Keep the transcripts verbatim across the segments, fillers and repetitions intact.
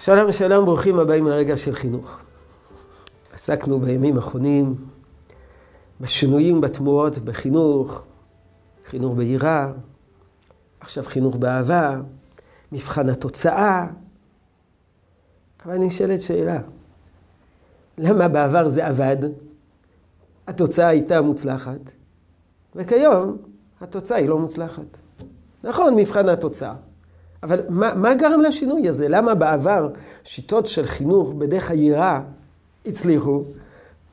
שלום שלום, ברוכים הבאים לרגע של חינוך. עסקנו בימים האחרונים בשינויים בתמורות, בחינוך, חינוך ביראה, עכשיו חינוך באהבה, מבחן התוצאה. אבל נשאלת שאלה, למה בעבר זה עבד? התוצאה הייתה מוצלחת, וכיום התוצאה היא לא מוצלחת. נכון, מבחן התוצאה. אבל מה, מה גרם לשינוי הזה? למה בעבר שיטות של חינוך בדרך היראה הצליחו,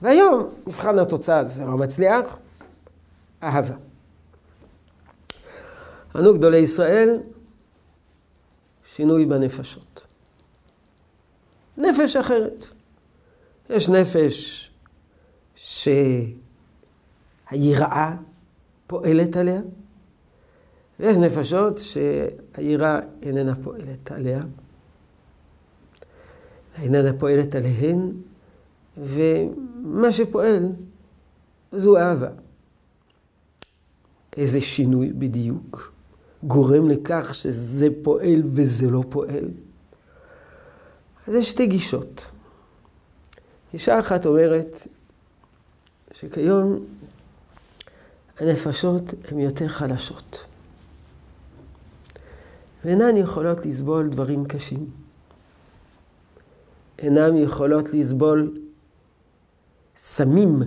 והיום מבחן התוצאה זה לא מצליח? אהבה. אנו גדולי ישראל, שינוי בנפשות. נפש אחרת. יש נפש שהיראה פועלת עליה, ויש נפשות שהיראה איננה פועלת עליה, איננה פועלת עליהן, ומה שפועל זו אהבה. איזה שינוי בדיוק גורם לכך שזה פועל וזה לא פועל? אז יש שתי גישות. גישה אחת אומרת שכיום הנפשות הן יותר חלשות, ואינן יכולות לסבול דברים קשים. אינן יכולות לסבול סמים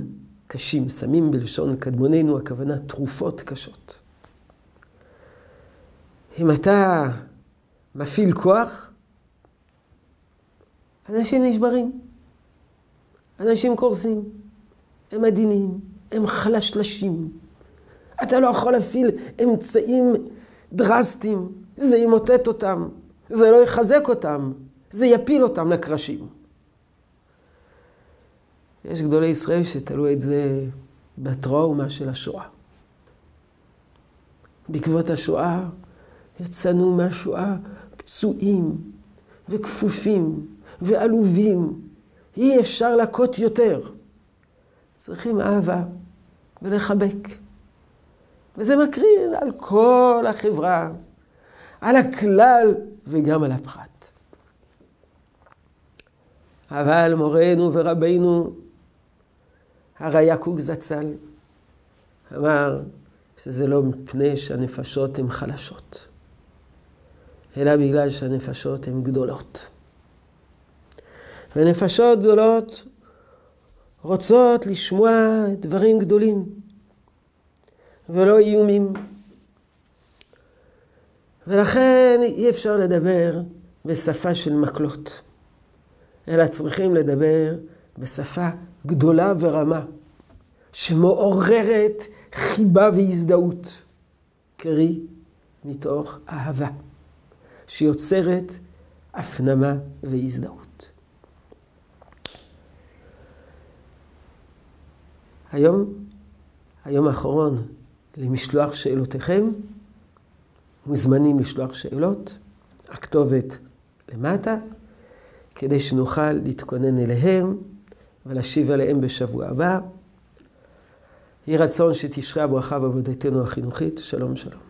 קשים, סמים בלשון קדמוננו, הכוונה תרופות קשות. אם אתה מפעיל כוח, אנשים נשברים, אנשים קורסים, הם עדינים, הם חלשלשים. אתה לא יכול להפעיל אמצעים דרסטיים, זה ימוטט אותם, זה לא יחזק אותם, זה יפיל אותם לקרשים. יש גדולי ישראל שתלו את זה בטראומה של השואה. בעקבות השואה יצאנו מהשואה פצועים וכפופים ועלובים. אי אפשר לקות יותר. צריכים אהבה ולחבק. וזה מקרין על כל החברה, על הכלל וגם על הפרט. אבל מורנו ורבינו, הרייקוק זצ"ל, אמר שזה לא מפני שהנפשות הן חלשות, אלא בגלל שהנפשות הן גדולות. ונפשות גדולות רוצות לשמוע דברים גדולים, ולא איומים. ולכן אי אפשר לדבר בשפה של מקלות, אלא צריכים לדבר בשפה גדולה ורמה, שמעוררת חיבה והזדהות, קרי מתוך אהבה, שיוצרת הפנמה והזדהות. היום, היום האחרון למשלוח שאלותיכם, מוזמנים לשלוח שאלות, הכתובת למטה, כדי שנוכל להתכונן אליהם ולהשיב עליהם בשבוע הבא. יהי רצון שתשרה הברכה בעבודתנו החינוכית. שלום שלום.